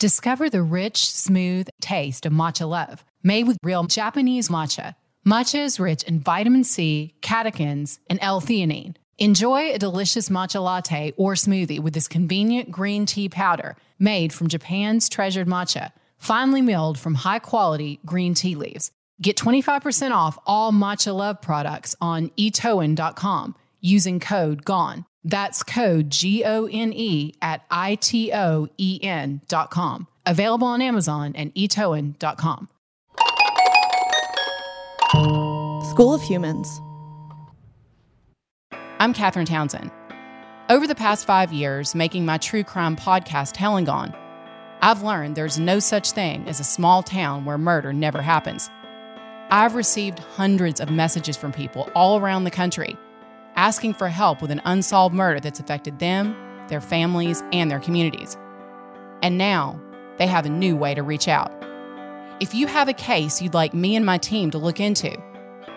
Discover the rich, smooth taste of matcha love, made with real Japanese matcha. Matcha is rich in vitamin C, catechins, and L-theanine. Enjoy a delicious matcha latte or smoothie with this convenient green tea powder made from Japan's treasured matcha, finely milled from high-quality green tea leaves. Get 25% off all matcha love products on etoin.com using code GONE. That's code GONE at itoen.com. Available on Amazon and etoen.com. School of Humans. I'm Catherine Townsend. Over the past 5 years, making my true crime podcast, Hell and Gone, I've learned there's no such thing as a small town where murder never happens. I've received hundreds of messages from people all around the country asking for help with an unsolved murder that's affected them, their families, and their communities. And now, they have a new way to reach out. If you have a case you'd like me and my team to look into,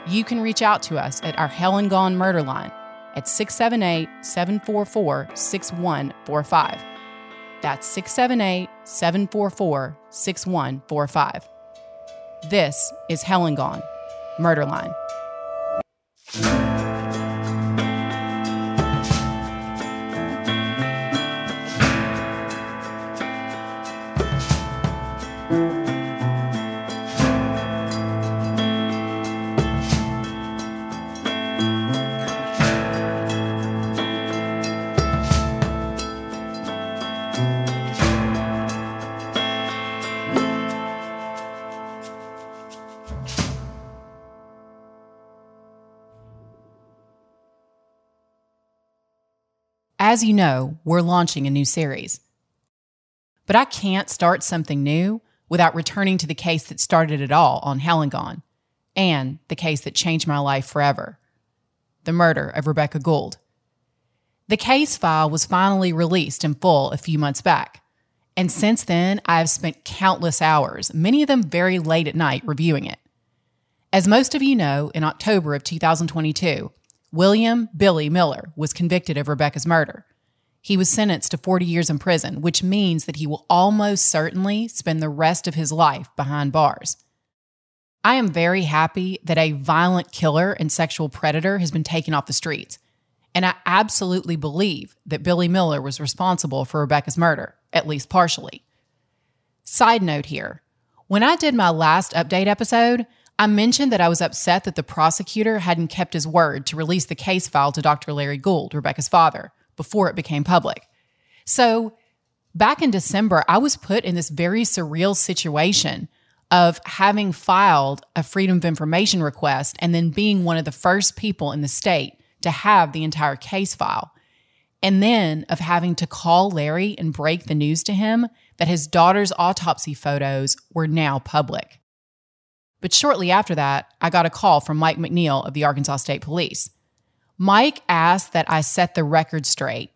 you can reach out to us at our Hell and Gone Murder Line at 678-744-6145. That's 678-744-6145. This is Hell and Gone Murder Line. As you know, we're launching a new series. But I can't start something new without returning to the case that started it all on Hell and Gone, and the case that changed my life forever, the murder of Rebekah Gould. The case file was finally released in full a few months back, and since then I have spent countless hours, many of them very late at night, reviewing it. As most of you know, in October of 2022, William Billy Miller was convicted of Rebekah's murder. He was sentenced to 40 years in prison, which means that he will almost certainly spend the rest of his life behind bars. I am very happy that a violent killer and sexual predator has been taken off the streets, and I absolutely believe that Billy Miller was responsible for Rebekah's murder, at least partially. Side note here, when I did my last update episode, I mentioned that I was upset that the prosecutor hadn't kept his word to release the case file to Dr. Larry Gould, Rebekah's father, before it became public. So back in December, I was put in this very surreal situation of having filed a Freedom of Information request and then being one of the first people in the state to have the entire case file, and then of having to call Larry and break the news to him that his daughter's autopsy photos were now public. But shortly after that, I got a call from Mike McNeil of the Arkansas State Police. Mike asked that I set the record straight.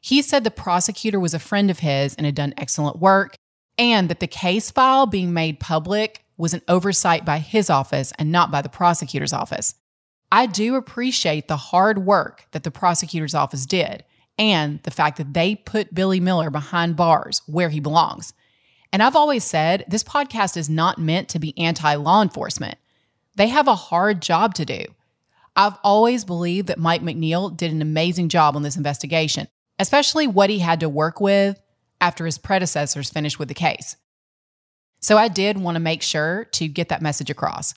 He said the prosecutor was a friend of his and had done excellent work, and that the case file being made public was an oversight by his office and not by the prosecutor's office. I do appreciate the hard work that the prosecutor's office did and the fact that they put Billy Miller behind bars where he belongs. And I've always said this podcast is not meant to be anti-law enforcement. They have a hard job to do. I've always believed that Mike McNeil did an amazing job on this investigation, especially what he had to work with after his predecessors finished with the case. So I did want to make sure to get that message across.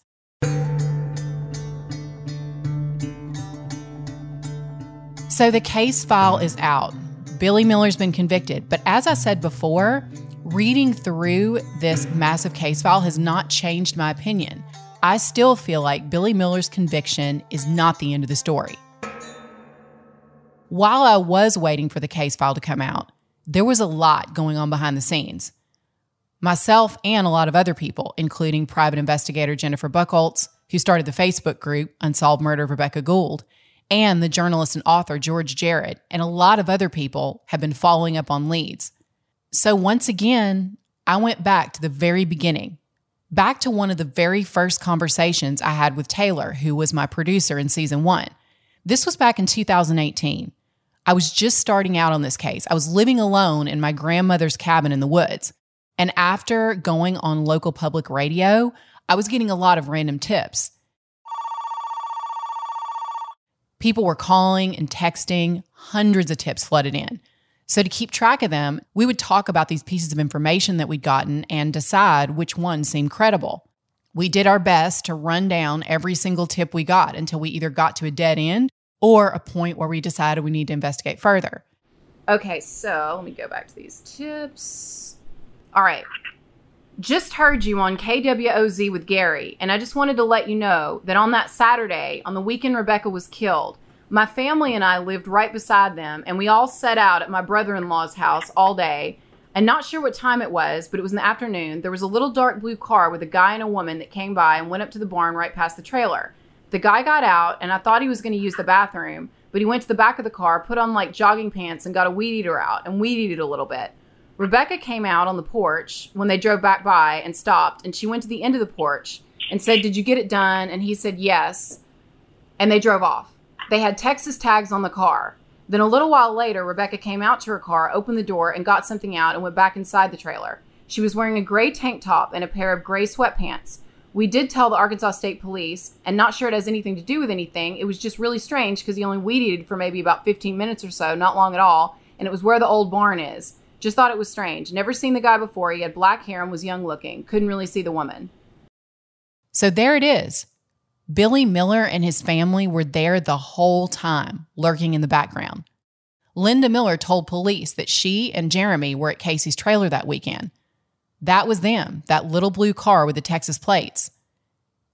So the case file is out. Billy Miller's been convicted. But as I said before, reading through this massive case file has not changed my opinion. I still feel like Billy Miller's conviction is not the end of the story. While I was waiting for the case file to come out, there was a lot going on behind the scenes. Myself and a lot of other people, including private investigator Jennifer Buchholz, who started the Facebook group Unsolved Murder of Rebekah Gould, and the journalist and author George Jarrett, and a lot of other people have been following up on leads. So once again, I went back to the very beginning, back to one of the very first conversations I had with Taylor, who was my producer in season one. This was back in 2018. I was just starting out on this case. I was living alone in my grandmother's cabin in the woods. And after going on local public radio, I was getting a lot of random tips. People were calling and texting, hundreds of tips flooded in. So to keep track of them, we would talk about these pieces of information that we'd gotten and decide which ones seemed credible. We did our best to run down every single tip we got until we either got to a dead end or a point where we decided we need to investigate further. Okay, so let me go back to these tips. All right. Just heard you on KWOZ with Gary, and I just wanted to let you know that on that Saturday, on the weekend Rebekah was killed, my family and I lived right beside them, and we all set out at my brother-in-law's house all day, and not sure what time it was, but it was in the afternoon. There was a little dark blue car with a guy and a woman that came by and went up to the barn right past the trailer. The guy got out, and I thought he was going to use the bathroom, but he went to the back of the car, put on like jogging pants, and got a weed eater out, and weed eated a little bit. Rebekah came out on the porch when they drove back by and stopped, and she went to the end of the porch and said, "Did you get it done?" And he said, "Yes." And they drove off. They had Texas tags on the car. Then a little while later, Rebekah came out to her car, opened the door, and got something out and went back inside the trailer. She was wearing a gray tank top and a pair of gray sweatpants. We did tell the Arkansas State Police, and not sure it has anything to do with anything. It was just really strange because he only weed-eated for maybe about 15 minutes or so, not long at all, and it was where the old barn is. Just thought it was strange. Never seen the guy before. He had black hair and was young looking. Couldn't really see the woman. So there it is. Billy Miller and his family were there the whole time, lurking in the background. Linda Miller told police that she and Jeremy were at Casey's trailer that weekend. That was them, that little blue car with the Texas plates.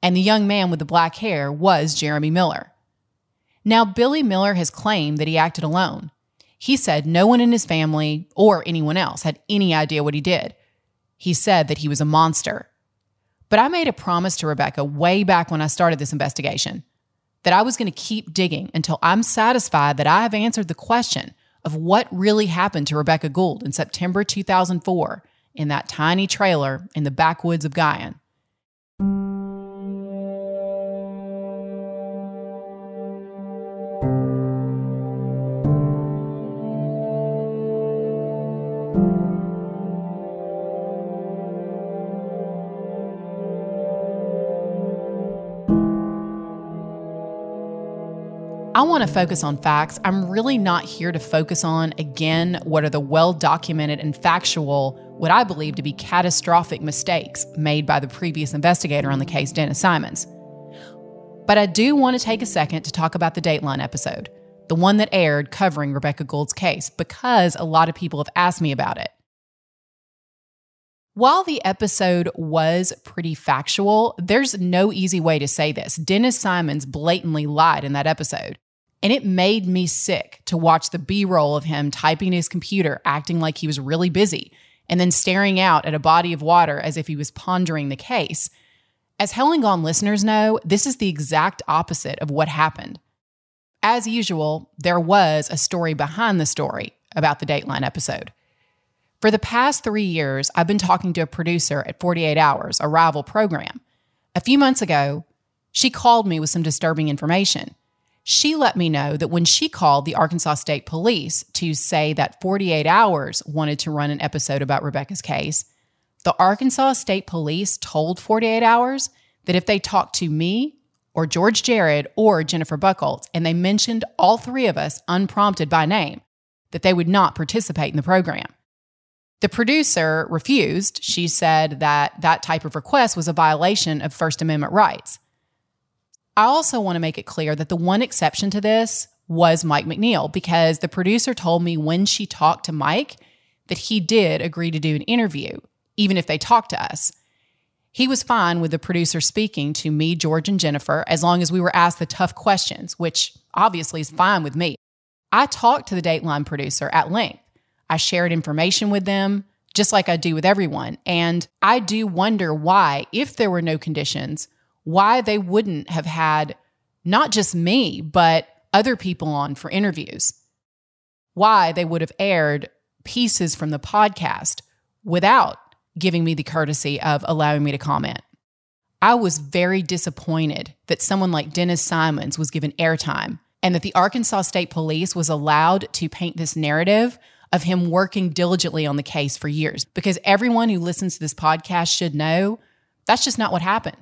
And the young man with the black hair was Jeremy Miller. Now, Billy Miller has claimed that he acted alone. He said no one in his family or anyone else had any idea what he did. He said that he was a monster. But I made a promise to Rebekah way back when I started this investigation that I was going to keep digging until I'm satisfied that I have answered the question of what really happened to Rebekah Gould in September 2004 in that tiny trailer in the backwoods of Guion. I want to focus on facts. I'm really not here to focus on, again, what are the well-documented and factual, what I believe to be catastrophic mistakes made by the previous investigator on the case, Dennis Simons. But I do want to take a second to talk about the Dateline episode, the one that aired covering Rebekah Gould's case, because a lot of people have asked me about it. While the episode was pretty factual, there's no easy way to say this. Dennis Simons blatantly lied in that episode. And it made me sick to watch the B-roll of him typing his computer, acting like he was really busy, and then staring out at a body of water as if he was pondering the case. As Hell and Gone listeners know, this is the exact opposite of what happened. As usual, there was a story behind the story about the Dateline episode. For the past 3 years, I've been talking to a producer at 48 Hours, a rival program. A few months ago, she called me with some disturbing information. She let me know that when she called the Arkansas State Police to say that 48 Hours wanted to run an episode about Rebekah's case, the Arkansas State Police told 48 Hours that if they talked to me or George Jarrett or Jennifer Buchholz, and they mentioned all three of us unprompted by name, that they would not participate in the program. The producer refused. She said that that type of request was a violation of First Amendment rights. I also want to make it clear that the one exception to this was Mike McNeil, because the producer told me when she talked to Mike that he did agree to do an interview, even if they talked to us. He was fine with the producer speaking to me, George, and Jennifer, as long as we were asked the tough questions, which obviously is fine with me. I talked to the Dateline producer at length. I shared information with them, just like I do with everyone. And I do wonder why, if there were no conditions, why they wouldn't have had not just me, but other people on for interviews. Why they would have aired pieces from the podcast without giving me the courtesy of allowing me to comment. I was very disappointed that someone like Dennis Simons was given airtime, and that the Arkansas State Police was allowed to paint this narrative of him working diligently on the case for years, because everyone who listens to this podcast should know that's just not what happened.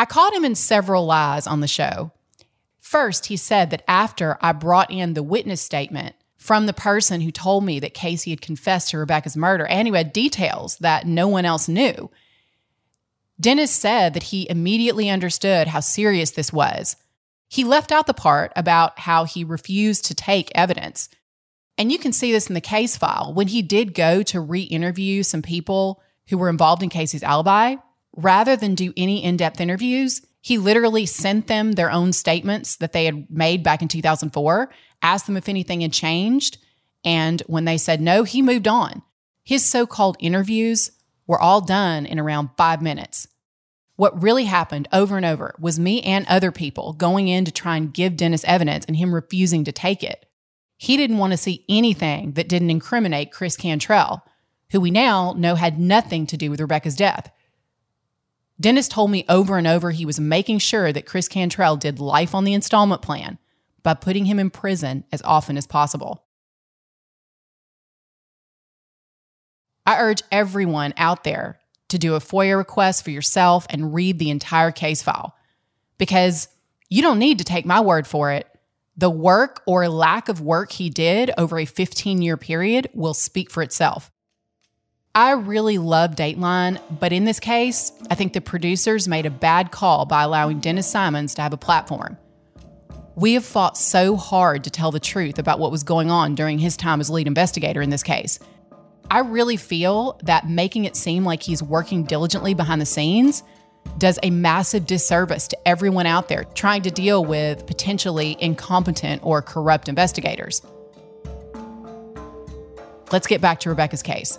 I caught him in several lies on the show. First, he said that after I brought in the witness statement from the person who told me that Casey had confessed to Rebekah's murder, and who had details that no one else knew, Dennis said that he immediately understood how serious this was. He left out the part about how he refused to take evidence. And you can see this in the case file. When he did go to re-interview some people who were involved in Casey's alibi, rather than do any in-depth interviews, he literally sent them their own statements that they had made back in 2004, asked them if anything had changed, and when they said no, he moved on. His so-called interviews were all done in around 5 minutes. What really happened over and over was me and other people going in to try and give Dennis evidence and him refusing to take it. He didn't want to see anything that didn't incriminate Chris Cantrell, who we now know had nothing to do with Rebekah's death. Dennis told me over and over he was making sure that Chris Cantrell did life on the installment plan by putting him in prison as often as possible. I urge everyone out there to do a FOIA request for yourself and read the entire case file, because you don't need to take my word for it. The work or lack of work he did over a 15-year period will speak for itself. I really love Dateline, but in this case, I think the producers made a bad call by allowing Dennis Simons to have a platform. We have fought so hard to tell the truth about what was going on during his time as lead investigator in this case. I really feel that making it seem like he's working diligently behind the scenes does a massive disservice to everyone out there trying to deal with potentially incompetent or corrupt investigators. Let's get back to Rebekah's case.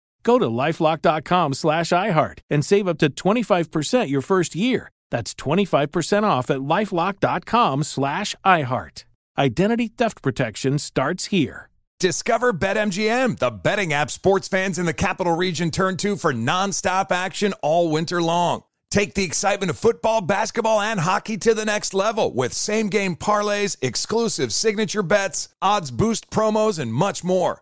Go to LifeLock.com/iHeart and save up to 25% your first year. That's 25% off at LifeLock.com/iHeart. Identity theft protection starts here. Discover BetMGM, the betting app sports fans in the capital region turn to for nonstop action all winter long. Take the excitement of football, basketball, and hockey to the next level with same-game parlays, exclusive signature bets, odds boost promos, and much more.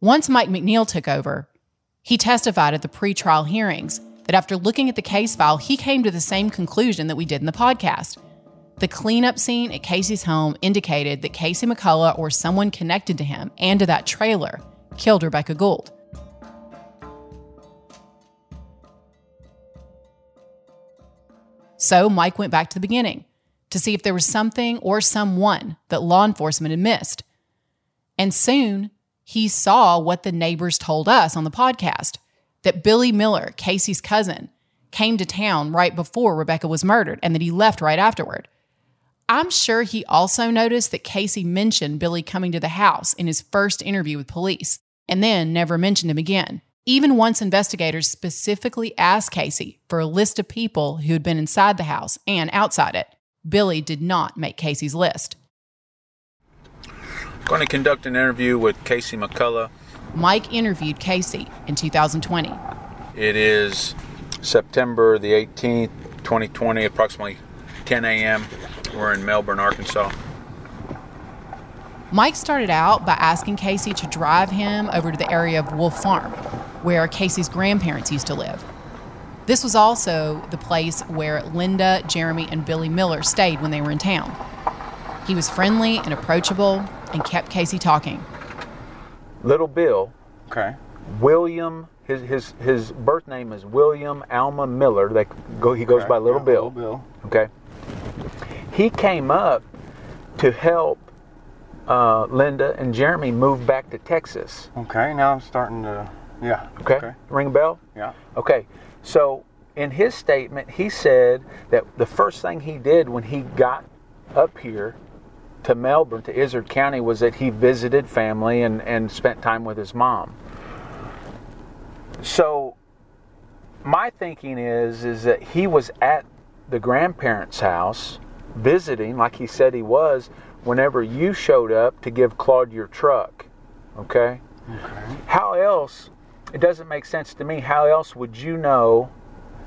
Once Mike McNeil took over, he testified at the pre-trial hearings that after looking at the case file, he came to the same conclusion that we did in the podcast. The cleanup scene at Casey's home indicated that Casey McCullough or someone connected to him and to that trailer killed Rebekah Gould. So Mike went back to the beginning to see if there was something or someone that law enforcement had missed. And soon, he saw what the neighbors told us on the podcast, that Billy Miller, Casey's cousin, came to town right before Rebekah was murdered and that he left right afterward. I'm sure he also noticed that Casey mentioned Billy coming to the house in his first interview with police and then never mentioned him again, even once investigators specifically asked Casey for a list of people who had been inside the house and outside it. Billy did not make Casey's list. Going to conduct an interview with Casey McCullough. Mike interviewed Casey in 2020. It is September the 18th, 2020, approximately 10 a.m. We're in Melbourne, Arkansas. Mike started out by asking Casey to drive him over to the area of Wolf Farm, where Casey's grandparents used to live. This was also the place where Linda, Jeremy, and Billy Miller stayed when they were in town. He was friendly and approachable and kept Casey talking. Little Bill. Okay. William, his birth name is William Alma Miller. He goes by Little Bill. Little Bill. Okay. He came up to help Linda and Jeremy move back to Texas. Okay, now I'm starting to, yeah. Okay. Ring a bell? Yeah. Okay, so in his statement, he said that the first thing he did when he got up here to Melbourne, to Izard County, was that he visited family and spent time with his mom. So my thinking is that he was at the grandparents' house visiting, like he said he was, whenever you showed up to give Claude your truck. Okay? How else, it doesn't make sense to me, how else would you know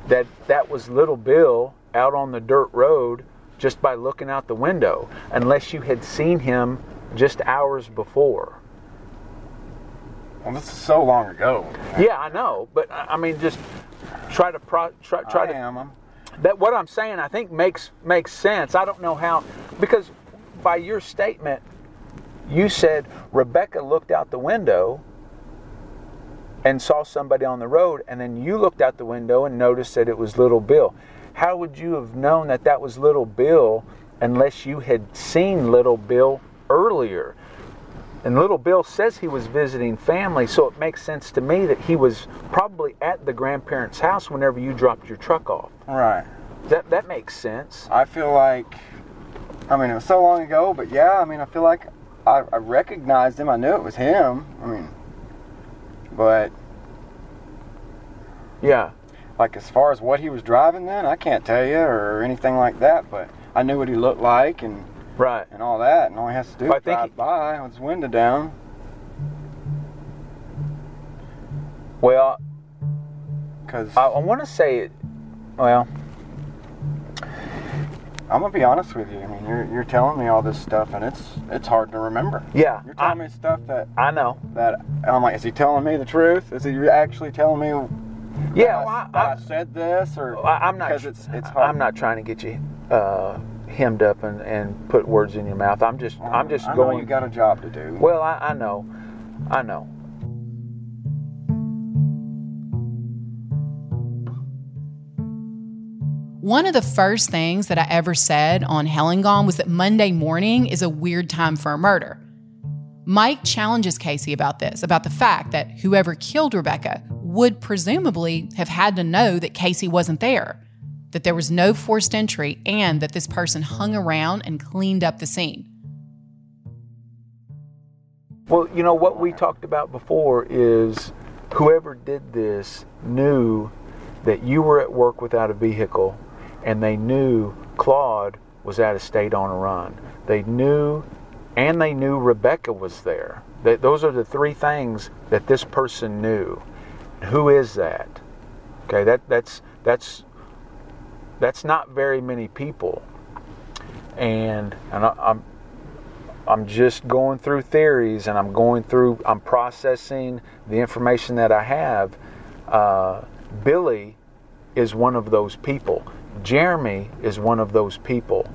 that that was Little Bill out on the dirt road just by looking out the window, unless you had seen him just hours before? Well, this is so long ago. Yeah, I know, but I mean, just try to That what I'm saying, I think makes sense. I don't know how, because by your statement, you said Rebekah looked out the window and saw somebody on the road, and then you looked out the window and noticed that it was Little Bill. How would you have known that that was Little Bill unless you had seen Little Bill earlier? And Little Bill says he was visiting family, so it makes sense to me that he was probably at the grandparents' house whenever you dropped your truck off. Right. That makes sense. I feel like, I mean, it was so long ago, but yeah, I mean, I feel like I recognized him. I knew it was him. I mean, but... yeah. Like, as far as what he was driving then, I can't tell you or anything like that, but I knew what he looked like, and right, and all that, and all he has to do is drive by with his window down. Well, because I want to say it. Well, I'm gonna be honest with you. I mean, you're telling me all this stuff, and it's hard to remember. Yeah, you're telling me stuff that I know. That and I'm like, is he telling me the truth? Is he actually telling me? Yeah, I said this, or I'm not. Because it's hard. I'm not trying to get you hemmed up and put words in your mouth. I'm just I going. Know you got a job to do. Well, I know. One of the first things that I ever said on Hell and Gone was that Monday morning is a weird time for a murder. Mike challenges Casey about this, about the fact that whoever killed Rebekah would presumably have had to know that Casey wasn't there, that there was no forced entry, and that this person hung around and cleaned up the scene. Well, you know, what we talked about before is whoever did this knew that you were at work without a vehicle, and they knew Claude was out of state on a run. They knew, and they knew Rebekah was there. Those are the three things that this person knew. Who is that? Okay, that's not very many people. And I'm just going through theories, and I'm processing the information that I have. Billy is one of those people. Jeremy is one of those people,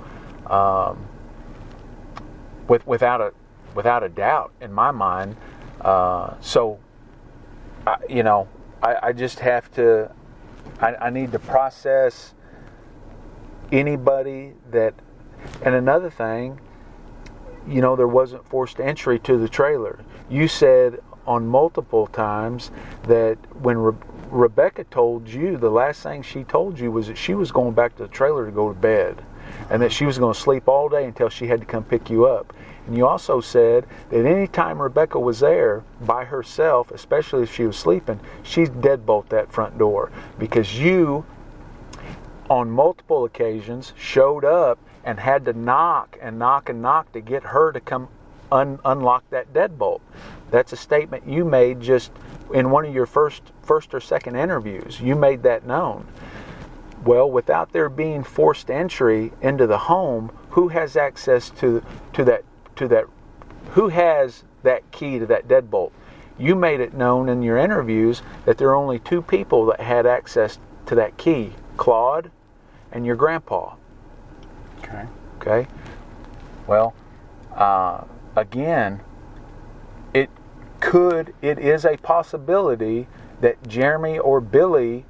without a doubt in my mind. I just have to. I need to process anybody that. And another thing, you know, there wasn't forced entry to the trailer. You said on multiple times that when Rebekah told you, the last thing she told you was that she was going back to the trailer to go to bed, and that she was going to sleep all day until she had to come pick you up. And you also said that any time Rebekah was there by herself, especially if she was sleeping, she'd deadbolt that front door, because you, on multiple occasions, showed up and had to knock to get her to come unlock that deadbolt. That's a statement you made just in one of your first or second interviews. You made that known. Well, without there being forced entry into the home, who has access to that? Who has that key to that deadbolt? You made it known in your interviews that there are only two people that had access to that key: Claude and your grandpa. Okay. Okay. Well, again, it is a possibility that Jeremy or Billy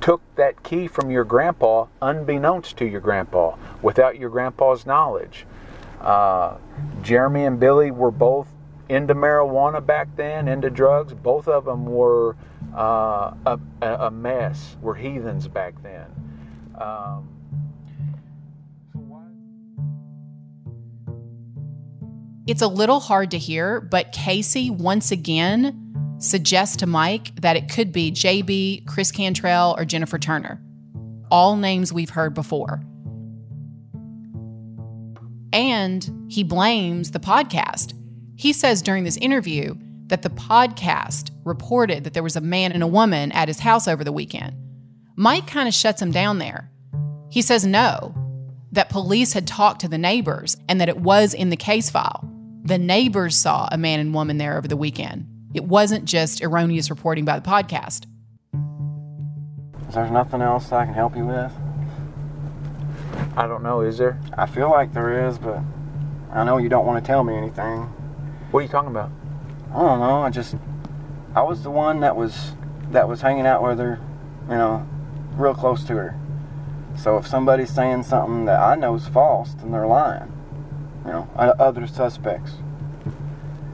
took that key from your grandpa unbeknownst to your grandpa, without your grandpa's knowledge. Jeremy and Billy were both into marijuana back then, into drugs. Both of them were a mess, were heathens back then. It's a little hard to hear, but Casey once again suggests to Mike that it could be J.B., Chris Cantrell, or Jennifer Turner. All names we've heard before. And he blames the podcast. He says during this interview that the podcast reported that there was a man and a woman at his house over the weekend. Mike kind of shuts him down there. He says no, that police had talked to the neighbors and that it was in the case file. The neighbors saw a man and woman there over the weekend. It wasn't just erroneous reporting by the podcast. Is there nothing else I can help you with? I don't know, is there? I feel like there is, but I know you don't want to tell me anything. What are you talking about? I don't know, I was the one that was hanging out with her, you know, real close to her. So if somebody's saying something that I know is false, then they're lying. You know, other suspects.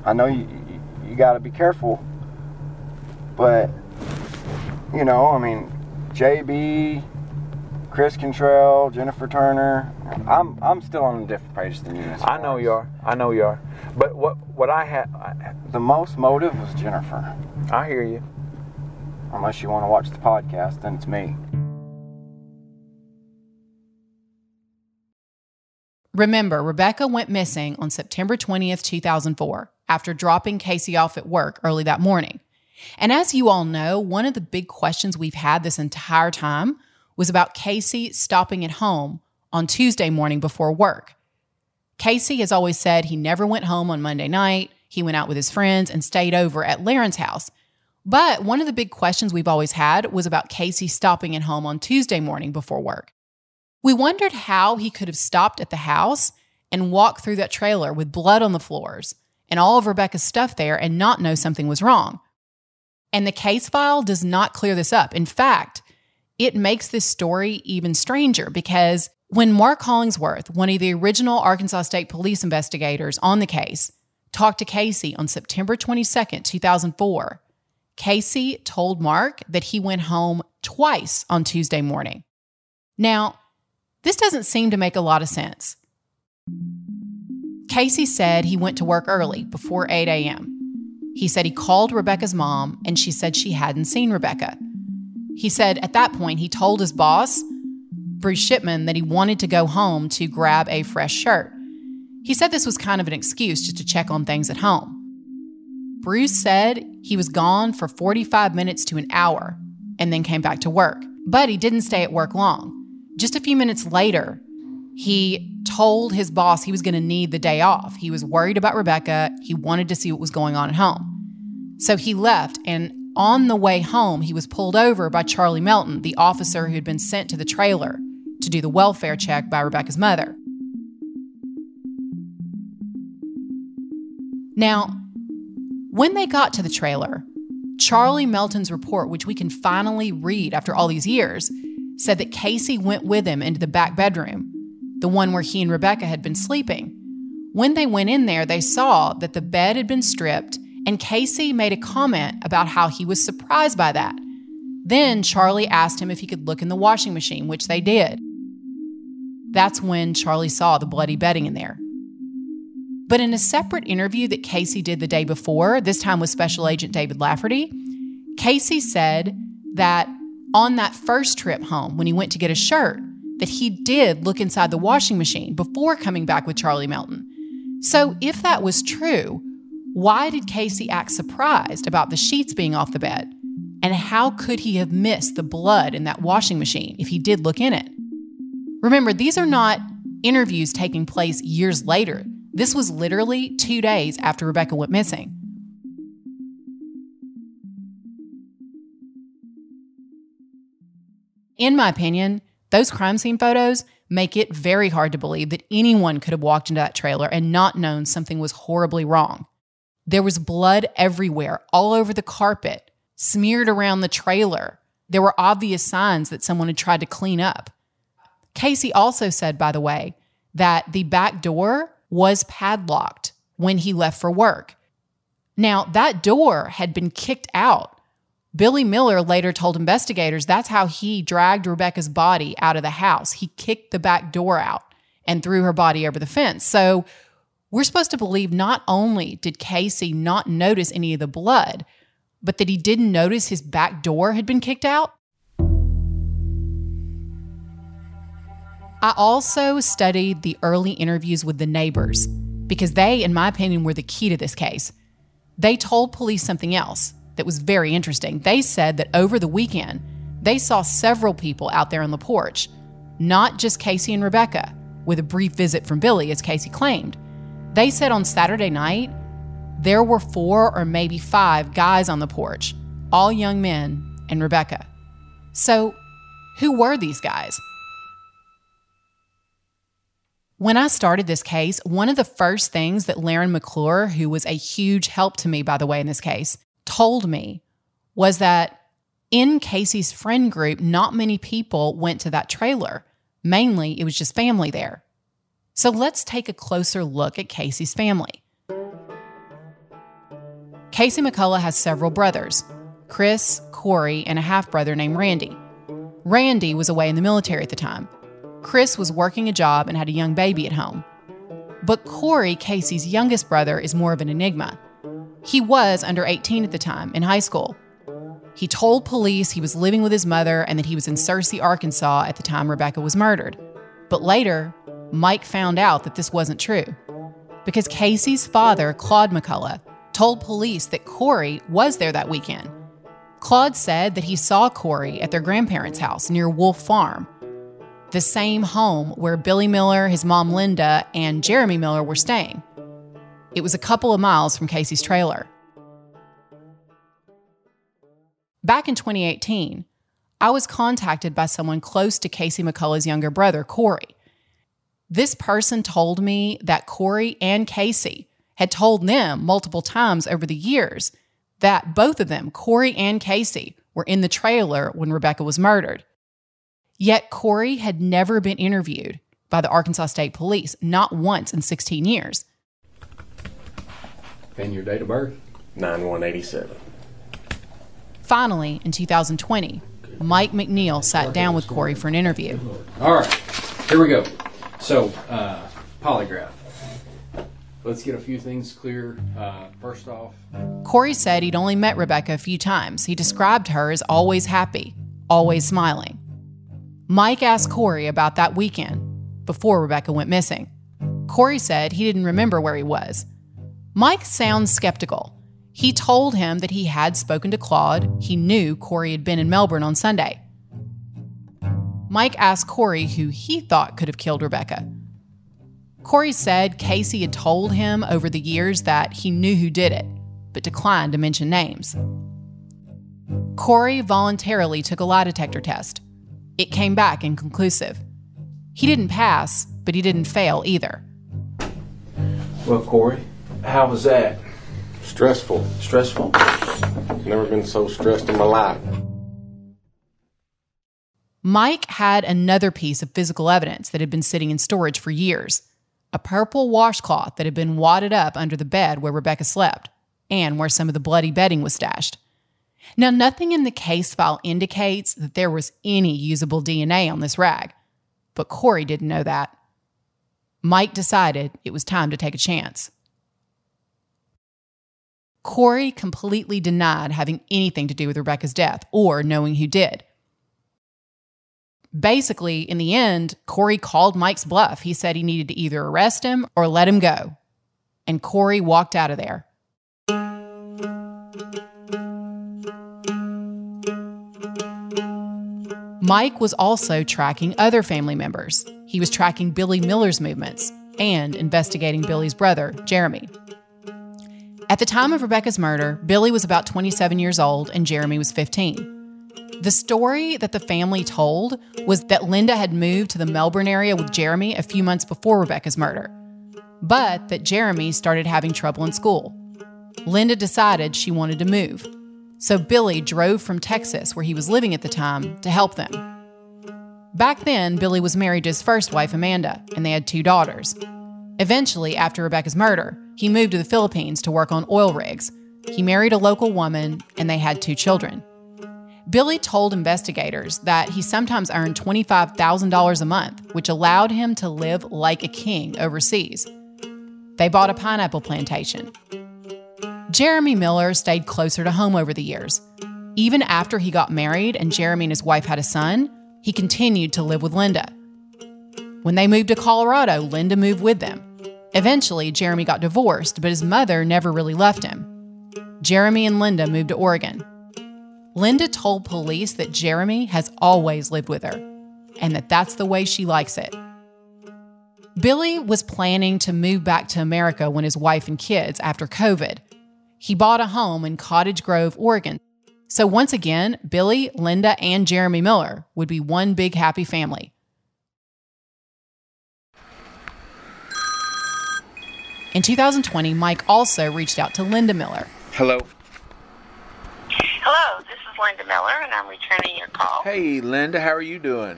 I know you got to be careful, but you know, I mean, JB, Chris Cantrell, Jennifer Turner. I'm still on a different page than you. I know you are. But what I had the most motive was Jennifer. I hear you. Unless you want to watch the podcast, then it's me. Remember, Rebekah went missing on September 20th, 2004, after dropping Casey off at work early that morning. And as you all know, one of the big questions we've had this entire time was about Casey stopping at home on Tuesday morning before work. Casey has always said he never went home on Monday night. He went out with his friends and stayed over at Laren's house. But one of the big questions we've always had was about Casey stopping at home on Tuesday morning before work. We wondered how he could have stopped at the house and walked through that trailer with blood on the floors and all of Rebekah's stuff there and not know something was wrong. And the case file does not clear this up. In fact, it makes this story even stranger because when Mark Hollingsworth, one of the original Arkansas State Police investigators on the case, talked to Casey on September 22nd, 2004, Casey told Mark that he went home twice on Tuesday morning. Now, this doesn't seem to make a lot of sense. Casey said he went to work early, before 8 a.m. He said he called Rebekah's mom, and she said she hadn't seen Rebekah. He said at that point he told his boss, Bruce Shipman, that he wanted to go home to grab a fresh shirt. He said this was kind of an excuse just to check on things at home. Bruce said he was gone for 45 minutes to an hour and then came back to work. But he didn't stay at work long. Just a few minutes later, he told his boss he was going to need the day off. He was worried about Rebekah. He wanted to see what was going on at home. So he left, and on the way home, he was pulled over by Charlie Melton, the officer who had been sent to the trailer to do the welfare check by Rebekah's mother. Now, when they got to the trailer, Charlie Melton's report, which we can finally read after all these years, said that Casey went with him into the back bedroom, the one where he and Rebekah had been sleeping. When they went in there, they saw that the bed had been stripped, and Casey made a comment about how he was surprised by that. Then Charlie asked him if he could look in the washing machine, which they did. That's when Charlie saw the bloody bedding in there. But in a separate interview that Casey did the day before, this time with Special Agent David Lafferty, Casey said that on that first trip home, when he went to get a shirt, that he did look inside the washing machine before coming back with Charlie Melton. So if that was true, why did Casey act surprised about the sheets being off the bed? And how could he have missed the blood in that washing machine if he did look in it? Remember, these are not interviews taking place years later. This was literally 2 days after Rebekah went missing. In my opinion, those crime scene photos make it very hard to believe that anyone could have walked into that trailer and not known something was horribly wrong. There was blood everywhere, all over the carpet, smeared around the trailer. There were obvious signs that someone had tried to clean up. Casey also said, by the way, that the back door was padlocked when he left for work. Now, that door had been kicked out. Billy Miller later told investigators that's how he dragged Rebekah's body out of the house. He kicked the back door out and threw her body over the fence. So we're supposed to believe not only did Casey not notice any of the blood, but that he didn't notice his back door had been kicked out. I also studied the early interviews with the neighbors because they, in my opinion, were the key to this case. They told police something else that was very interesting. They said that over the weekend, they saw several people out there on the porch, not just Casey and Rebekah, with a brief visit from Billy, as Casey claimed. They said on Saturday night, there were 4 or maybe 5 guys on the porch, all young men and Rebekah. So who were these guys? When I started this case, one of the first things that Laren McClure, who was a huge help to me, by the way, in this case, told me was that in Casey's friend group, not many people went to that trailer. Mainly, it was just family there. So let's take a closer look at Casey's family. Casey McCullough has several brothers, Chris, Corey, and a half-brother named Randy. Randy was away in the military at the time. Chris was working a job and had a young baby at home. But Corey, Casey's youngest brother, is more of an enigma. He was under 18 at the time, in high school. He told police he was living with his mother and that he was in Searcy, Arkansas at the time Rebekah was murdered. But later, Mike found out that this wasn't true because Casey's father, Claude McCullough, told police that Corey was there that weekend. Claude said that he saw Corey at their grandparents' house near Wolf Farm, the same home where Billy Miller, his mom Linda, and Jeremy Miller were staying. It was a couple of miles from Casey's trailer. Back in 2018, I was contacted by someone close to Casey McCullough's younger brother, Corey. This person told me that Corey and Casey had told them multiple times over the years that both of them, Corey and Casey, were in the trailer when Rebekah was murdered. Yet Corey had never been interviewed by the Arkansas State Police, not once in 16 years. And your date of birth? 9/1/87. Finally, in 2020, Mike McNeil sat down with Corey for an interview. All right, here we go. So, polygraph. Let's get a few things clear. First off, Corey said he'd only met Rebekah a few times. He described her as always happy, always smiling. Mike asked Corey about that weekend before Rebekah went missing. Corey said he didn't remember where he was. Mike sounds skeptical. He told him that he had spoken to Claude. He knew Corey had been in Melbourne on Sunday. Mike asked Corey who he thought could have killed Rebekah. Corey said Casey had told him over the years that he knew who did it, but declined to mention names. Corey voluntarily took a lie detector test. It came back inconclusive. He didn't pass, but he didn't fail either. Well, Corey, how was that? Stressful. Stressful? Never been so stressed in my life. Mike had another piece of physical evidence that had been sitting in storage for years. A purple washcloth that had been wadded up under the bed where Rebekah slept and where some of the bloody bedding was stashed. Now, nothing in the case file indicates that there was any usable DNA on this rag, but Corey didn't know that. Mike decided it was time to take a chance. Corey completely denied having anything to do with Rebekah's death or knowing who did. Basically, in the end, Corey called Mike's bluff. He said he needed to either arrest him or let him go. And Corey walked out of there. Mike was also tracking other family members. He was tracking Billy Miller's movements and investigating Billy's brother, Jeremy. At the time of Rebekah's murder, Billy was about 27 years old and Jeremy was 15. The story that the family told was that Linda had moved to the Melbourne area with Jeremy a few months before Rebekah's murder, but that Jeremy started having trouble in school. Linda decided she wanted to move, so Billy drove from Texas, where he was living at the time, to help them. Back then, Billy was married to his first wife, Amanda, and they had two daughters. Eventually, after Rebekah's murder, he moved to the Philippines to work on oil rigs. He married a local woman, and they had two children. Billy told investigators that he sometimes earned $25,000 a month, which allowed him to live like a king overseas. They bought a pineapple plantation. Jeremy Miller stayed closer to home over the years. Even after he got married and Jeremy and his wife had a son, he continued to live with Linda. When they moved to Colorado, Linda moved with them. Eventually, Jeremy got divorced, but his mother never really left him. Jeremy and Linda moved to Oregon. Linda told police that Jeremy has always lived with her and that that's the way she likes it. Billy was planning to move back to America when his wife and kids after COVID. He bought a home in Cottage Grove, Oregon. So once again, Billy, Linda, and Jeremy Miller would be one big happy family. In 2020, Mike also reached out to Linda Miller. Hello. Hello, this is Linda Miller, and I'm returning your call. Hey, Linda, how are you doing?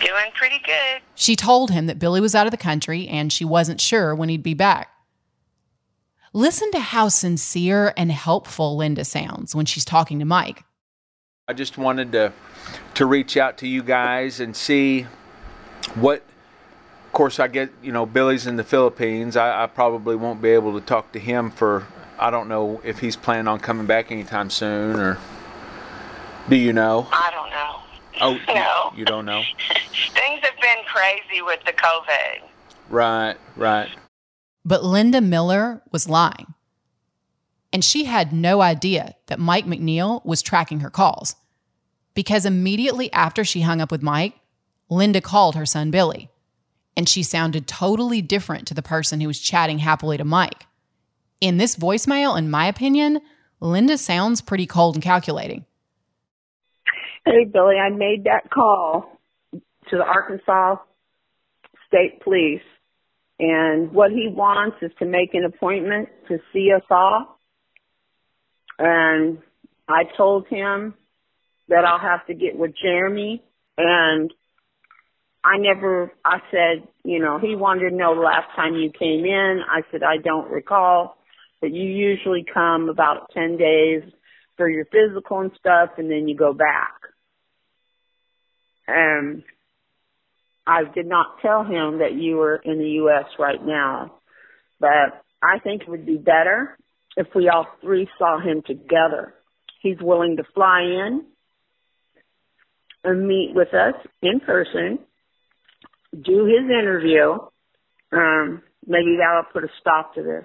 Doing pretty good. She told him that Billy was out of the country, and she wasn't sure when he'd be back. Listen to how sincere and helpful Linda sounds when she's talking to Mike. I just wanted to reach out to you guys and see what... Of course, I get, you know, Billy's in the Philippines. I probably won't be able to talk to him for... I don't know if he's planning on coming back anytime soon, or do you know? I don't know. Oh, no. You don't know? Things have been crazy with the COVID. Right, right. But Linda Miller was lying. And she had no idea that Mike McNeil was tracking her calls. Because immediately after she hung up with Mike, Linda called her son Billy. And she sounded totally different to the person who was chatting happily to Mike. In this voicemail, in my opinion, Linda sounds pretty cold and calculating. Hey, Billy, I made that call to the Arkansas State Police. And what he wants is to make an appointment to see us all. And I told him that I'll have to get with Jeremy. And I said, you know, he wanted to know last time you came in. I said, I don't recall, but you usually come about 10 days for your physical and stuff, and then you go back. And I did not tell him that you were in the U.S. right now, but I think it would be better if we all three saw him together. He's willing to fly in and meet with us in person, do his interview. Maybe that'll put a stop to this.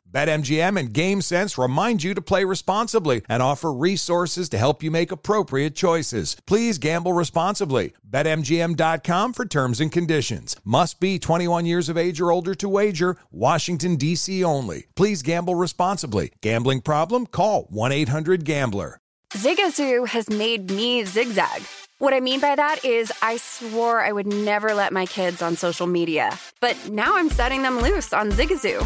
BetMGM and GameSense remind you to play responsibly and offer resources to help you make appropriate choices. Please gamble responsibly. BetMGM.com for terms and conditions. Must be 21 years of age or older to wager. Washington, D.C. only. Please gamble responsibly. Gambling problem? Call 1-800-GAMBLER. Zigazoo has made me zigzag. What I mean by that is I swore I would never let my kids on social media, but now I'm setting them loose on Zigazoo.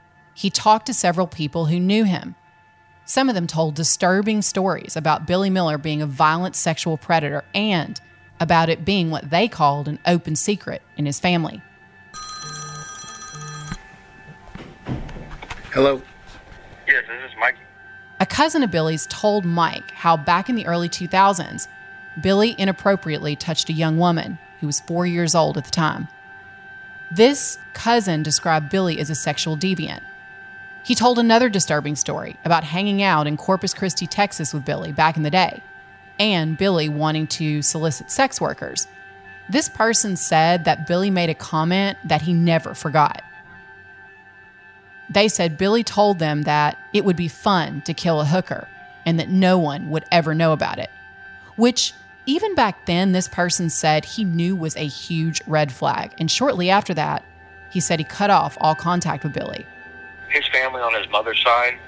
He talked to several people who knew him. Some of them told disturbing stories about Billy Miller being a violent sexual predator and about it being what they called an open secret in his family. Hello. Yes, this is Mike. A cousin of Billy's told Mike how back in the early 2000s, Billy inappropriately touched a young woman who was 4 years old at the time. This cousin described Billy as a sexual deviant. He told another disturbing story about hanging out in Corpus Christi, Texas with Billy back in the day, and Billy wanting to solicit sex workers. This person said that Billy made a comment that he never forgot. They said Billy told them that it would be fun to kill a hooker and that no one would ever know about it, which even back then this person said he knew was a huge red flag. And shortly after that, he said he cut off all contact with Billy. His family on his mother's side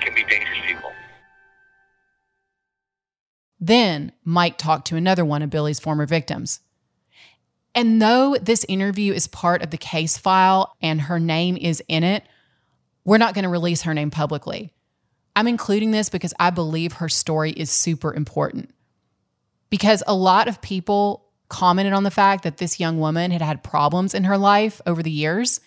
can be dangerous people. Then Mike talked to another one of Billy's former victims. And though this interview is part of the case file and her name is in it, we're not going to release her name publicly. I'm including this because I believe her story is super important. Because a lot of people commented on the fact that this young woman had had problems in her life over the years.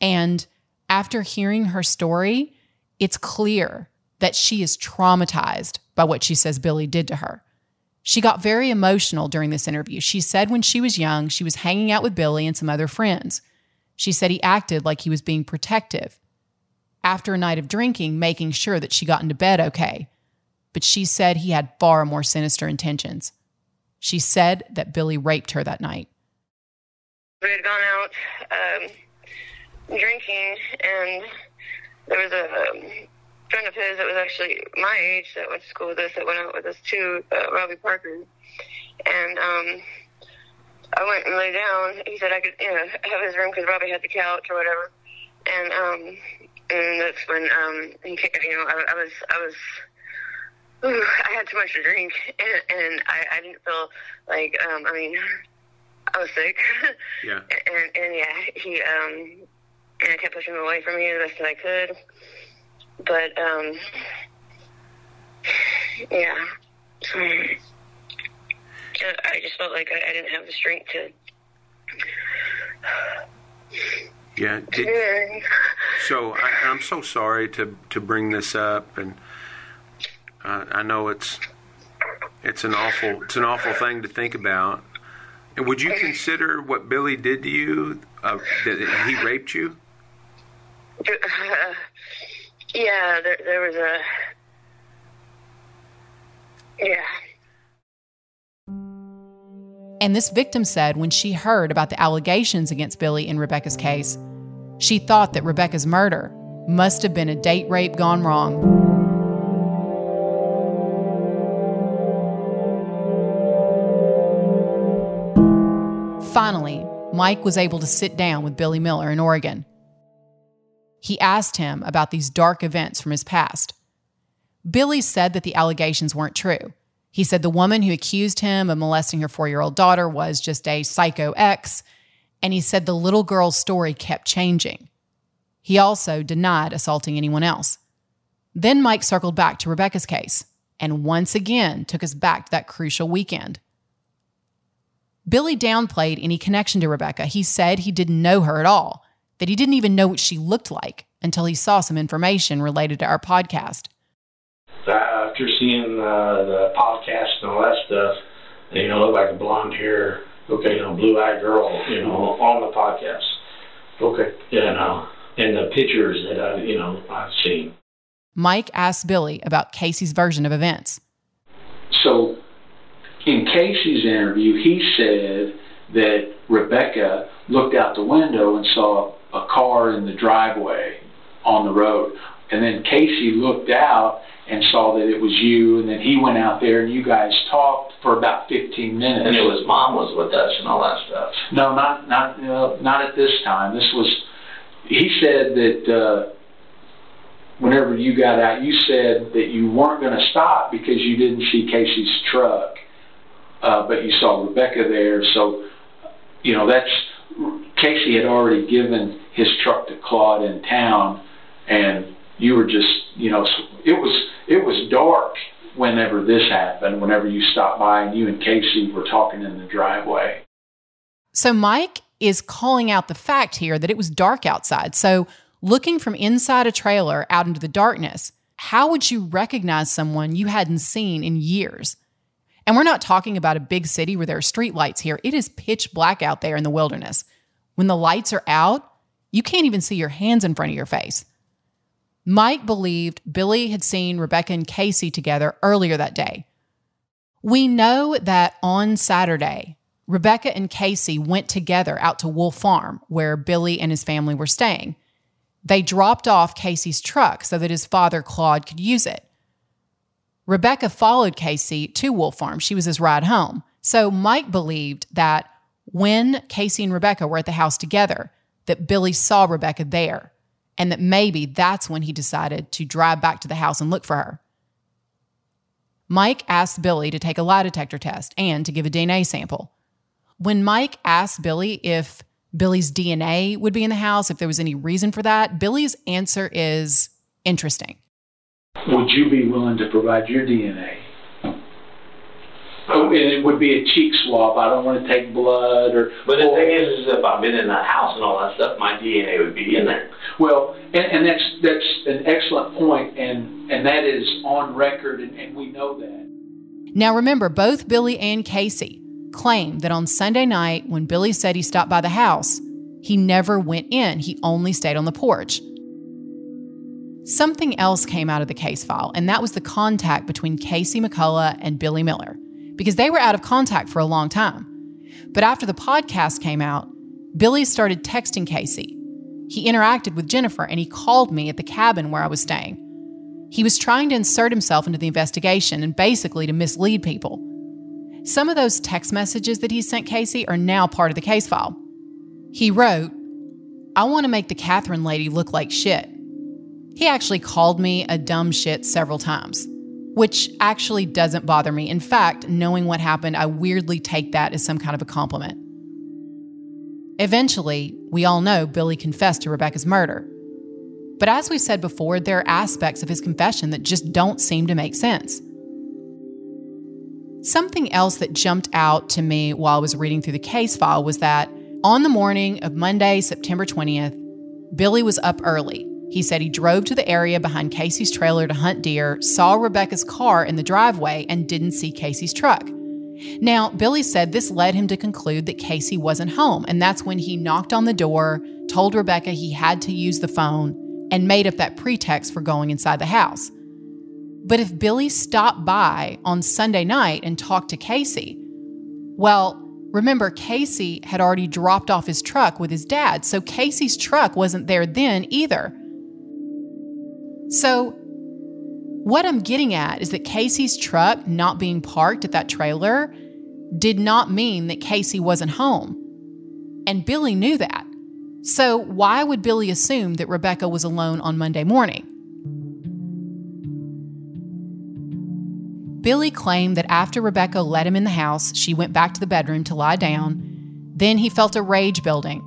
And after hearing her story, it's clear that she is traumatized by what she says Billy did to her. She got very emotional during this interview. She said when she was young, she was hanging out with Billy and some other friends. She said he acted like he was being protective. After a night of drinking, making sure that she got into bed okay. But she said he had far more sinister intentions. She said that Billy raped her that night. We had gone out drinking, and there was a friend of his that was actually my age that went to school with us, that went out with us too, Robbie Parker. And I went and lay down. He said I could, have his room because Robbie had the couch or whatever. And and that's when I had too much to drink, and I didn't feel like I was sick. Yeah. And I kept pushing him away from me the best that I could. But, yeah. I just felt like I didn't have the strength to... Yeah. So I'm so sorry to bring this up, and I know it's an awful thing to think about. And would you consider what Billy did to you, that he raped you? Yeah, there was a... Yeah. And this victim said when she heard about the allegations against Billy in Rebekah's case, she thought that Rebekah's murder must have been a date rape gone wrong. Finally, Mike was able to sit down with Billy Miller in Oregon. He asked him about these dark events from his past. Billy said that the allegations weren't true. He said the woman who accused him of molesting her 4-year-old daughter was just a psycho ex, and he said the little girl's story kept changing. He also denied assaulting anyone else. Then Mike circled back to Rebekah's case and once again took us back to that crucial weekend. Billy downplayed any connection to Rebekah. He said he didn't know her at all, that he didn't even know what she looked like until he saw some information related to our podcast. After seeing the podcast and all that stuff, look like a blonde hair, blue-eyed girl, on the podcast. Okay. And the pictures that I've seen. Mike asked Billy about Casey's version of events. So in Casey's interview, he said that Rebekah looked out the window and saw a car in the driveway on the road. And then Casey looked out and saw that it was you, and then he went out there and you guys talked for about 15 minutes. And it was Mom was with us and all that stuff. No, not at this time. This was, he said that whenever you got out, you said that you weren't going to stop because you didn't see Casey's truck, but you saw Rebekah there, so... that's, Casey had already given his truck to Claude in town, and you were just, it was dark whenever this happened, whenever you stopped by and you and Casey were talking in the driveway. So Mike is calling out the fact here that it was dark outside. So looking from inside a trailer out into the darkness, how would you recognize someone you hadn't seen in years? And we're not talking about a big city where there are streetlights here. It is pitch black out there in the wilderness. When the lights are out, you can't even see your hands in front of your face. Mike believed Billy had seen Rebekah and Casey together earlier that day. We know that on Saturday, Rebekah and Casey went together out to Wolf Farm, where Billy and his family were staying. They dropped off Casey's truck so that his father, Claude, could use it. Rebekah followed Casey to Wolf Farm. She was his ride home. So Mike believed that when Casey and Rebekah were at the house together, that Billy saw Rebekah there, and that maybe that's when he decided to drive back to the house and look for her. Mike asked Billy to take a lie detector test and to give a DNA sample. When Mike asked Billy if Billy's DNA would be in the house, if there was any reason for that, Billy's answer is interesting. Would you be willing to provide your DNA? Oh, and it would be a cheek swab. I don't want to take blood or... But the thing is if I've been in that house and all that stuff, my DNA would be in there. Well, and that's an excellent point, and that is on record, and we know that. Now remember, both Billy and Casey claimed that on Sunday night, when Billy said he stopped by the house, he never went in. He only stayed on the porch. Something else came out of the case file, and that was the contact between Casey McCullough and Billy Miller, because they were out of contact for a long time. But after the podcast came out, Billy started texting Casey. He interacted with Jennifer, and he called me at the cabin where I was staying. He was trying to insert himself into the investigation and basically to mislead people. Some of those text messages that he sent Casey are now part of the case file. He wrote, "I want to make the Catherine lady look like shit." He actually called me a dumb shit several times, which actually doesn't bother me. In fact, knowing what happened, I weirdly take that as some kind of a compliment. Eventually, we all know Billy confessed to Rebekah's murder. But as we said before, there are aspects of his confession that just don't seem to make sense. Something else that jumped out to me while I was reading through the case file was that on the morning of Monday, September 20th, Billy was up early. He said he drove to the area behind Casey's trailer to hunt deer, saw Rebekah's car in the driveway, and didn't see Casey's truck. Now, Billy said this led him to conclude that Casey wasn't home, and that's when he knocked on the door, told Rebekah he had to use the phone, and made up that pretext for going inside the house. But if Billy stopped by on Sunday night and talked to Casey, well, remember, Casey had already dropped off his truck with his dad, so Casey's truck wasn't there then either. So what I'm getting at is that Casey's truck not being parked at that trailer did not mean that Casey wasn't home. And Billy knew that. So why would Billy assume that Rebekah was alone on Monday morning? Billy claimed that after Rebekah let him in the house, she went back to the bedroom to lie down. Then he felt a rage building.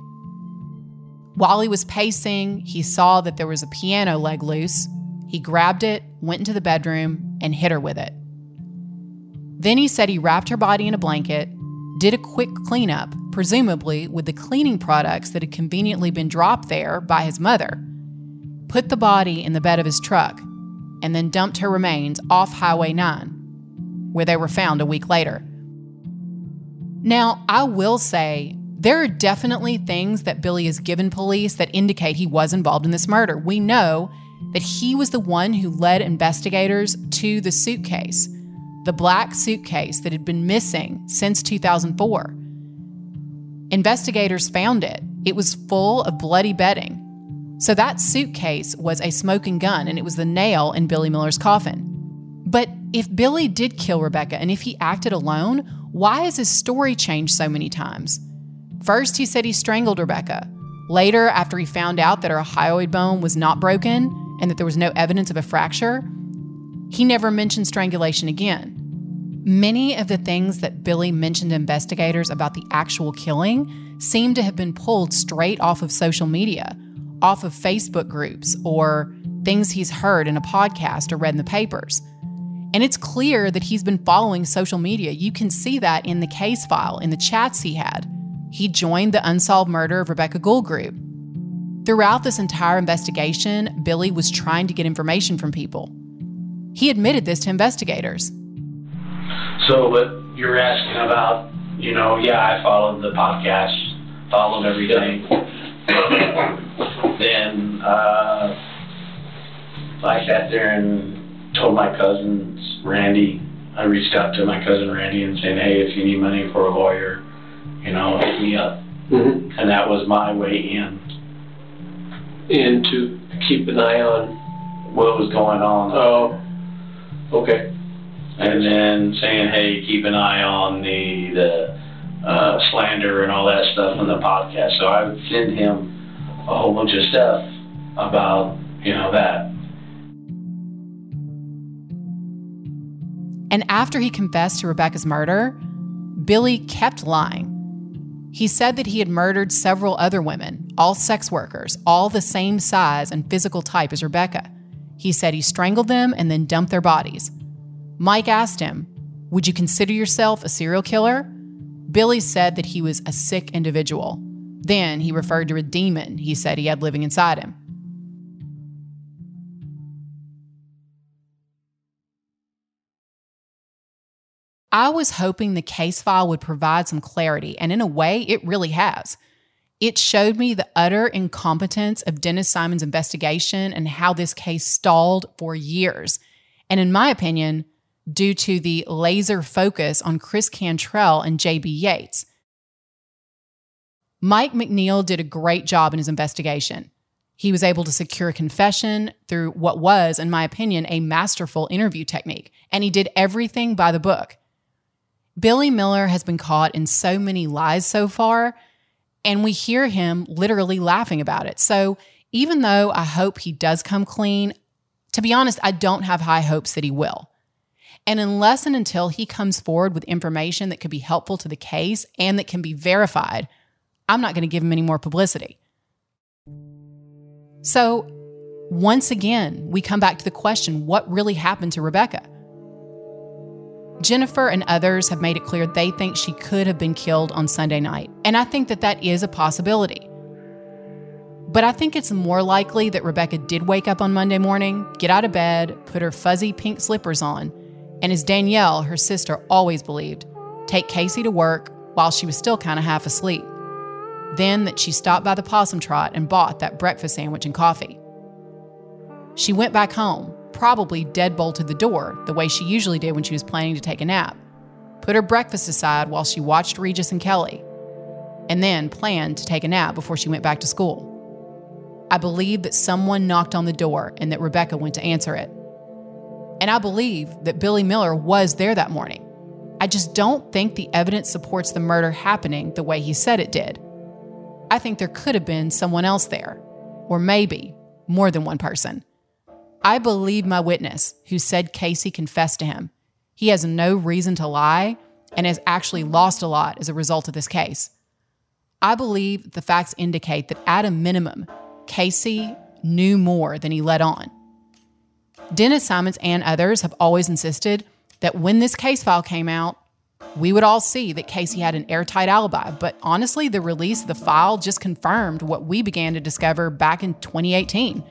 While he was pacing, he saw that there was a piano leg loose. He grabbed it, went into the bedroom, and hit her with it. Then he said he wrapped her body in a blanket, did a quick cleanup, presumably with the cleaning products that had conveniently been dropped there by his mother, put the body in the bed of his truck, and then dumped her remains off Highway 9, where they were found a week later. Now, I will say, there are definitely things that Billy has given police that indicate he was involved in this murder. We know that he was the one who led investigators to the suitcase, the black suitcase that had been missing since 2004. Investigators found it. It was full of bloody bedding. So that suitcase was a smoking gun, and it was the nail in Billy Miller's coffin. But if Billy did kill Rebekah and if he acted alone, why has his story changed so many times? First, he said he strangled Rebekah. Later, after he found out that her hyoid bone was not broken and that there was no evidence of a fracture, he never mentioned strangulation again. Many of the things that Billy mentioned to investigators about the actual killing seem to have been pulled straight off of social media, off of Facebook groups, or things he's heard in a podcast or read in the papers. And it's clear that he's been following social media. You can see that in the case file, in the chats he had. He joined the Unsolved Murder of Rebekah Gould group. Throughout this entire investigation, Billy was trying to get information from people. He admitted this to investigators. So, but you're asking about, you know, yeah, I followed the podcast, followed everything. Then So I sat there and told my cousin, Randy, I reached out to my cousin Randy and said, hey, if you need money for a lawyer, you know, hit me up. Mm-hmm. And that was my way in. And to keep an eye on what was going on. Oh, okay. And then saying, hey, keep an eye on the slander and all that stuff on the podcast. So I would send him a whole bunch of stuff about, you know, that. And after he confessed to Rebekah's murder, Billy kept lying. He said that he had murdered several other women, all sex workers, all the same size and physical type as Rebekah. He said he strangled them and then dumped their bodies. Mike asked him, would you consider yourself a serial killer? Billy said that he was a sick individual. Then he referred to a demon he said he had living inside him. I was hoping the case file would provide some clarity, and in a way, it really has. It showed me the utter incompetence of Dennis Simons' investigation and how this case stalled for years. And in my opinion, due to the laser focus on Chris Cantrell and J.B. Yates. Mike McNeil did a great job in his investigation. He was able to secure a confession through what was, in my opinion, a masterful interview technique, and he did everything by the book. Billy Miller has been caught in so many lies so far, and we hear him literally laughing about it. So even though I hope he does come clean, to be honest, I don't have high hopes that he will. And unless and until he comes forward with information that could be helpful to the case and that can be verified, I'm not going to give him any more publicity. So once again, we come back to the question, what really happened to Rebekah? Jennifer and others have made it clear they think she could have been killed on Sunday night, and I think that that is a possibility. But I think it's more likely that Rebekah did wake up on Monday morning, get out of bed, put her fuzzy pink slippers on, and as Danielle, her sister, always believed, take Casey to work while she was still kind of half asleep. Then that she stopped by the Possum Trot and bought that breakfast sandwich and coffee. She went back home, probably deadbolted the door the way she usually did when she was planning to take a nap, put her breakfast aside while she watched Regis and Kelly, and then planned to take a nap before she went back to school. I believe that someone knocked on the door and that Rebekah went to answer it. And I believe that Billy Miller was there that morning. I just don't think the evidence supports the murder happening the way he said it did. I think there could have been someone else there, or maybe more than one person. I believe my witness, who said Casey confessed to him. He has no reason to lie and has actually lost a lot as a result of this case. I believe the facts indicate that at a minimum, Casey knew more than he let on. Dennis Simons and others have always insisted that when this case file came out, we would all see that Casey had an airtight alibi, but honestly, the release of the file just confirmed what we began to discover back in 2018.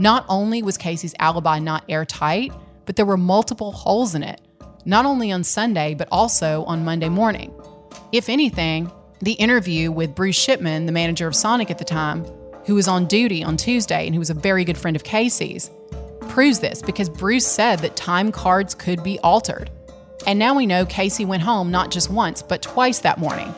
Not only was Casey's alibi not airtight, but there were multiple holes in it, not only on Sunday, but also on Monday morning. If anything, the interview with Bruce Shipman, the manager of Sonic at the time, who was on duty on Tuesday and who was a very good friend of Casey's, proves this because Bruce said that time cards could be altered. And now we know Casey went home not just once, but twice that morning.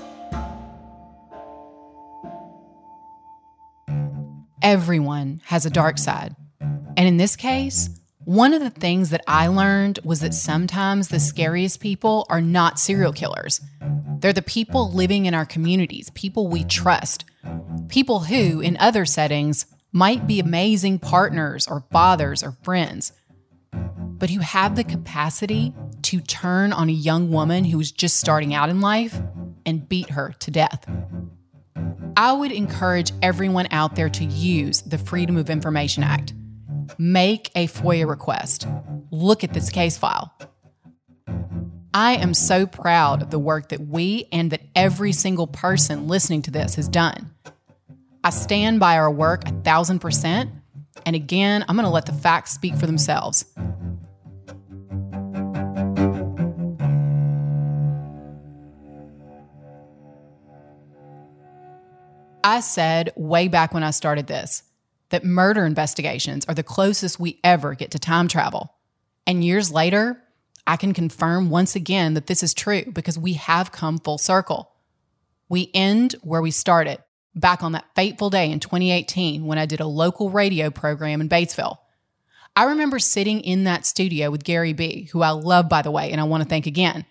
Everyone has a dark side. And in this case, one of the things that I learned was that sometimes the scariest people are not serial killers. They're the people living in our communities, people we trust, people who, in other settings, might be amazing partners or fathers or friends, but who have the capacity to turn on a young woman who is just starting out in life and beat her to death. I would encourage everyone out there to use the Freedom of Information Act. Make a FOIA request. Look at this case file. I am so proud of the work that we and that every single person listening to this has done. I stand by our work 1,000%, and again, I'm going to let the facts speak for themselves. I said way back when I started this that murder investigations are the closest we ever get to time travel. And years later, I can confirm once again that this is true because we have come full circle. We end where we started, back on that fateful day in 2018 when I did a local radio program in Batesville. I remember sitting in that studio with Gary B., who I love, by the way, and I want to thank again.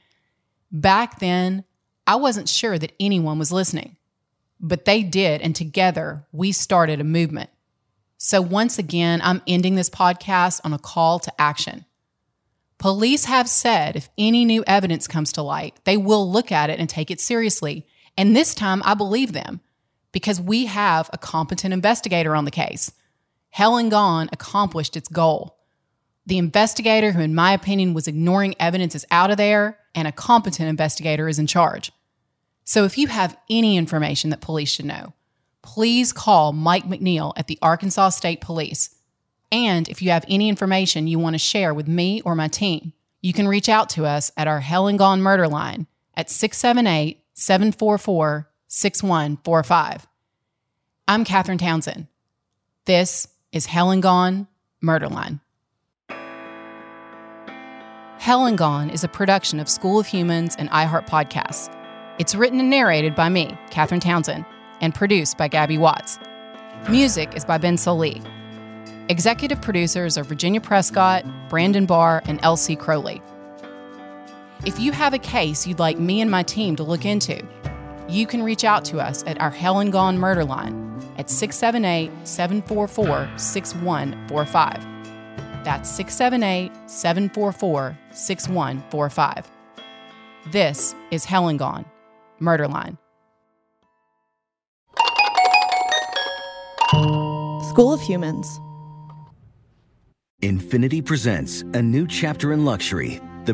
Back then, I wasn't sure that anyone was listening, but they did, and together we started a movement. So once again, I'm ending this podcast on a call to action. Police have said if any new evidence comes to light, they will look at it and take it seriously. And this time I believe them because we have a competent investigator on the case. Hell and Gone accomplished its goal. The investigator who, in my opinion, was ignoring evidence is out of there, and a competent investigator is in charge. So if you have any information that police should know, please call Mike McNeil at the Arkansas State Police. And if you have any information you want to share with me or my team, you can reach out to us at our Hell and Gone Murder Line at 678-744-6145. I'm Catherine Townsend. This is Hell and Gone Murder Line. Hell and Gone is a production of School of Humans and iHeart Podcasts. It's written and narrated by me, Catherine Townsend, and produced by Gabby Watts. Music is by Ben Solee. Executive producers are Virginia Prescott, Brandon Barr, and Elsie Crowley. If you have a case you'd like me and my team to look into, you can reach out to us at our Hell and Gone Murder Line at 678-744-6145. That's 678-744-6145. This is Hell and Gone, Murder Line. School of Humans. Infinity presents a new chapter in luxury. The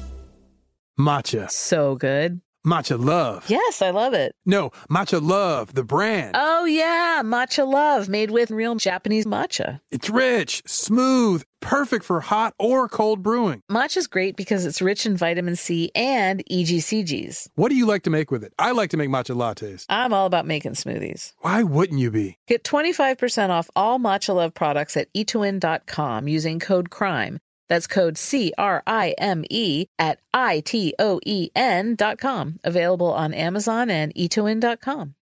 Matcha. So good. Matcha Love. Yes, I love it. No, Matcha Love, the brand. Oh, yeah, Matcha Love, made with real Japanese matcha. It's rich, smooth, perfect for hot or cold brewing. Matcha's great because it's rich in vitamin C and EGCGs. What do you like to make with it? I like to make matcha lattes. I'm all about making smoothies. Why wouldn't you be? Get 25% off all Matcha Love products at eatowin.com using code CRIME. That's code CRIME at ITOEN.com. Available on Amazon and Etoin.com.